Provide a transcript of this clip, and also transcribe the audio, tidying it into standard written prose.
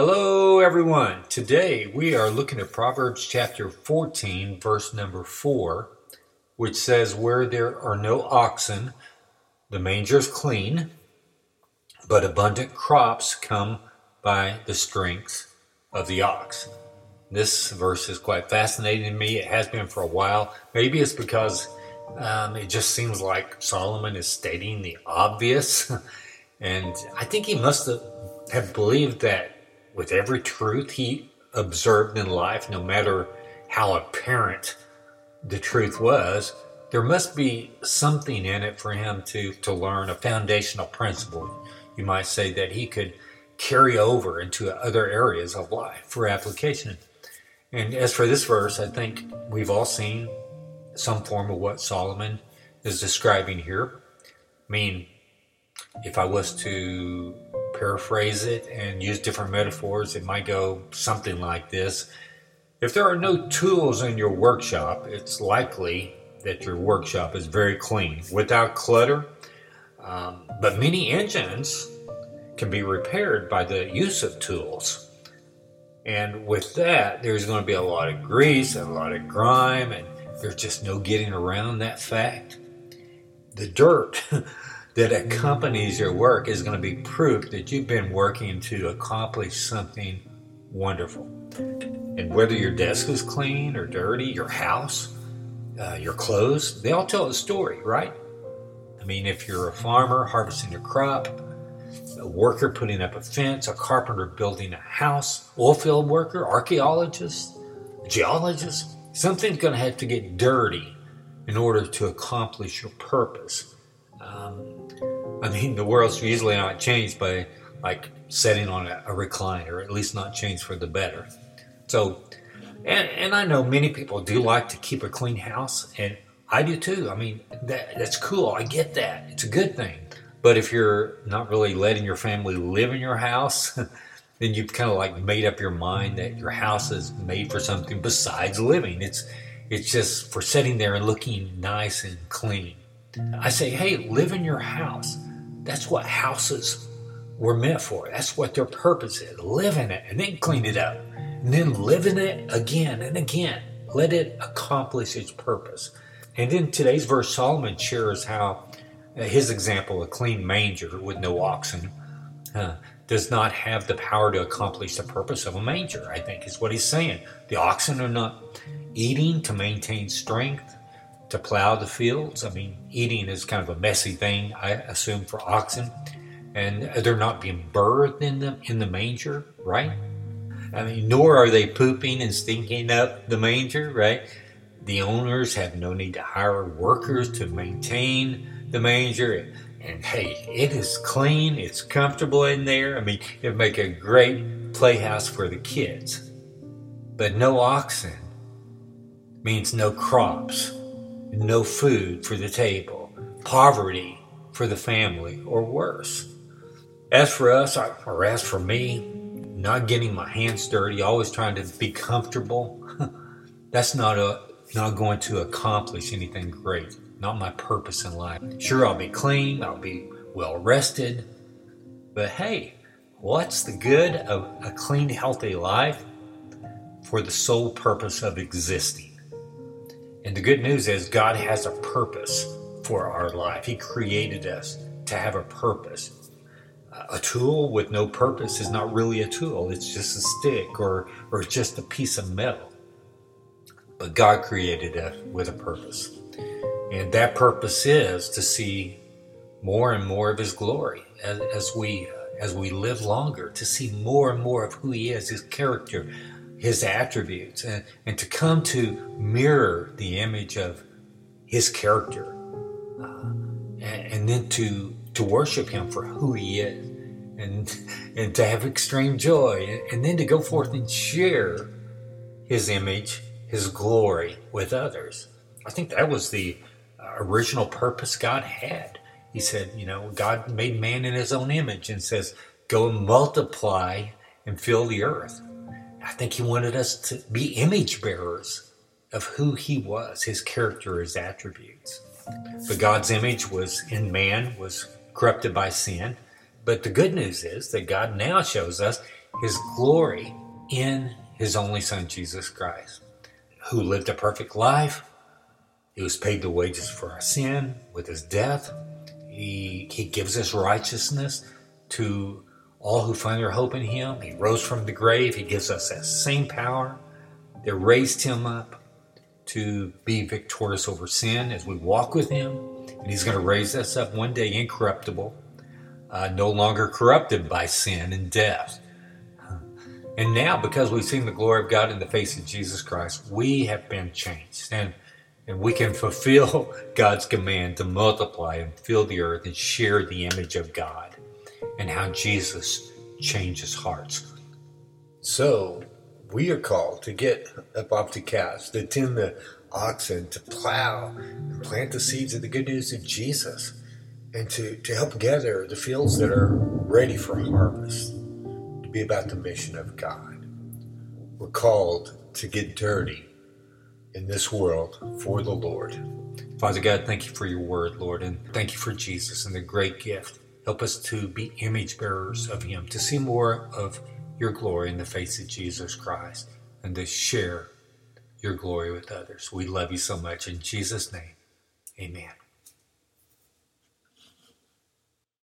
Hello everyone. Today we are looking at Proverbs chapter 14, verse number 4, which says, "Where there are no oxen, the manger is clean, but abundant crops come by the strength of the ox." This verse is quite fascinating to me. It has been for a while. Maybe it's because it just seems like Solomon is stating the obvious. And I think he must have believed that with every truth he observed in life, no matter how apparent the truth was, there must be something in it for him to learn, a foundational principle, you might say, that he could carry over into other areas of life for application. And as for this verse, I think we've all seen some form of what Solomon is describing here. I mean, if I was to paraphrase it and use different metaphors, it might go something like this. If there are no tools in your workshop, it's likely that your workshop is very clean, without clutter. But many engines can be repaired by the use of tools. And with that, there's going to be a lot of grease and a lot of grime, and there's just no getting around that fact. The dirt that accompanies your work is going to be proof that you've been working to accomplish something wonderful. And whether your desk is clean or dirty, your house, your clothes, they all tell a story, right? I mean, if you're a farmer harvesting a crop, a worker putting up a fence, a carpenter building a house, oilfield worker, archaeologist, geologist, something's going to have to get dirty in order to accomplish your purpose. I mean, the world's usually not changed by like sitting on a recliner, at least not changed for the better. So, and I know many people do like to keep a clean house, and I do too. I mean, that's cool. I get that. It's a good thing. But if you're not really letting your family live in your house, then you've kind of like made up your mind that your house is made for something besides living. It's just for sitting there and looking nice and clean. I say, hey, live in your house. That's what houses were meant for. That's what their purpose is. Live in it and then clean it up. And then live in it again and again. Let it accomplish its purpose. And in today's verse, Solomon shares how his example, a clean manger with no oxen, does not have the power to accomplish the purpose of a manger, I think is what he's saying. The oxen are not eating to maintain strength, to plow the fields. I mean, eating is kind of a messy thing, I assume, for oxen. And they're not being birthed in the manger, right? I mean, nor are they pooping and stinking up the manger, right? The owners have no need to hire workers to maintain the manger. And hey, it is clean. It's comfortable in there. I mean, it'd make a great playhouse for the kids. But no oxen means no crops, no food for the table, poverty for the family, or worse. As for us, or as for me, not getting my hands dirty, always trying to be comfortable, that's not going to accomplish anything great. Not my purpose in life. Sure, I'll be clean, I'll be well rested, but hey, what's the good of a clean, healthy life for the sole purpose of existing? And the good news is God has a purpose for our life. He created us to have a purpose. A tool with no purpose is not really a tool. It's just a stick or just a piece of metal. But God created us with a purpose. And that purpose is to see more and more of His glory as we live longer, to see more and more of who He is, His character, His attributes, and to come to mirror the image of His character, and then to worship Him for who He is, and to have extreme joy, and then to go forth and share His image, His glory with others. I think that was the original purpose God had. He said, you know, God made man in His own image and says, go and multiply and fill the earth. I think He wanted us to be image bearers of who He was, His character, His attributes. But God's image was in man, was corrupted by sin. But the good news is that God now shows us his glory in his only son, Jesus Christ, who lived a perfect life. He was paid the wages for our sin with his death. He gives us righteousness to all who find their hope in him. He rose from the grave. He gives us that same power that raised him up to be victorious over sin as we walk with him. And he's going to raise us up one day incorruptible, no longer corrupted by sin and death. And now, because we've seen the glory of God in the face of Jesus Christ, we have been changed. And we can fulfill God's command to multiply and fill the earth and share the image of God, and how Jesus changes hearts. So we are called to get up off the couch, to tend the oxen, to plow and plant the seeds of the good news of Jesus, and to help gather the fields that are ready for harvest, to be about the mission of God. We're called to get dirty in this world for the Lord. Father God, thank you for your word, Lord, and thank you for Jesus and the great gift. Help us to be image bearers of him, to see more of your glory in the face of Jesus Christ, and to share your glory with others. We love you so much. In Jesus' name, amen.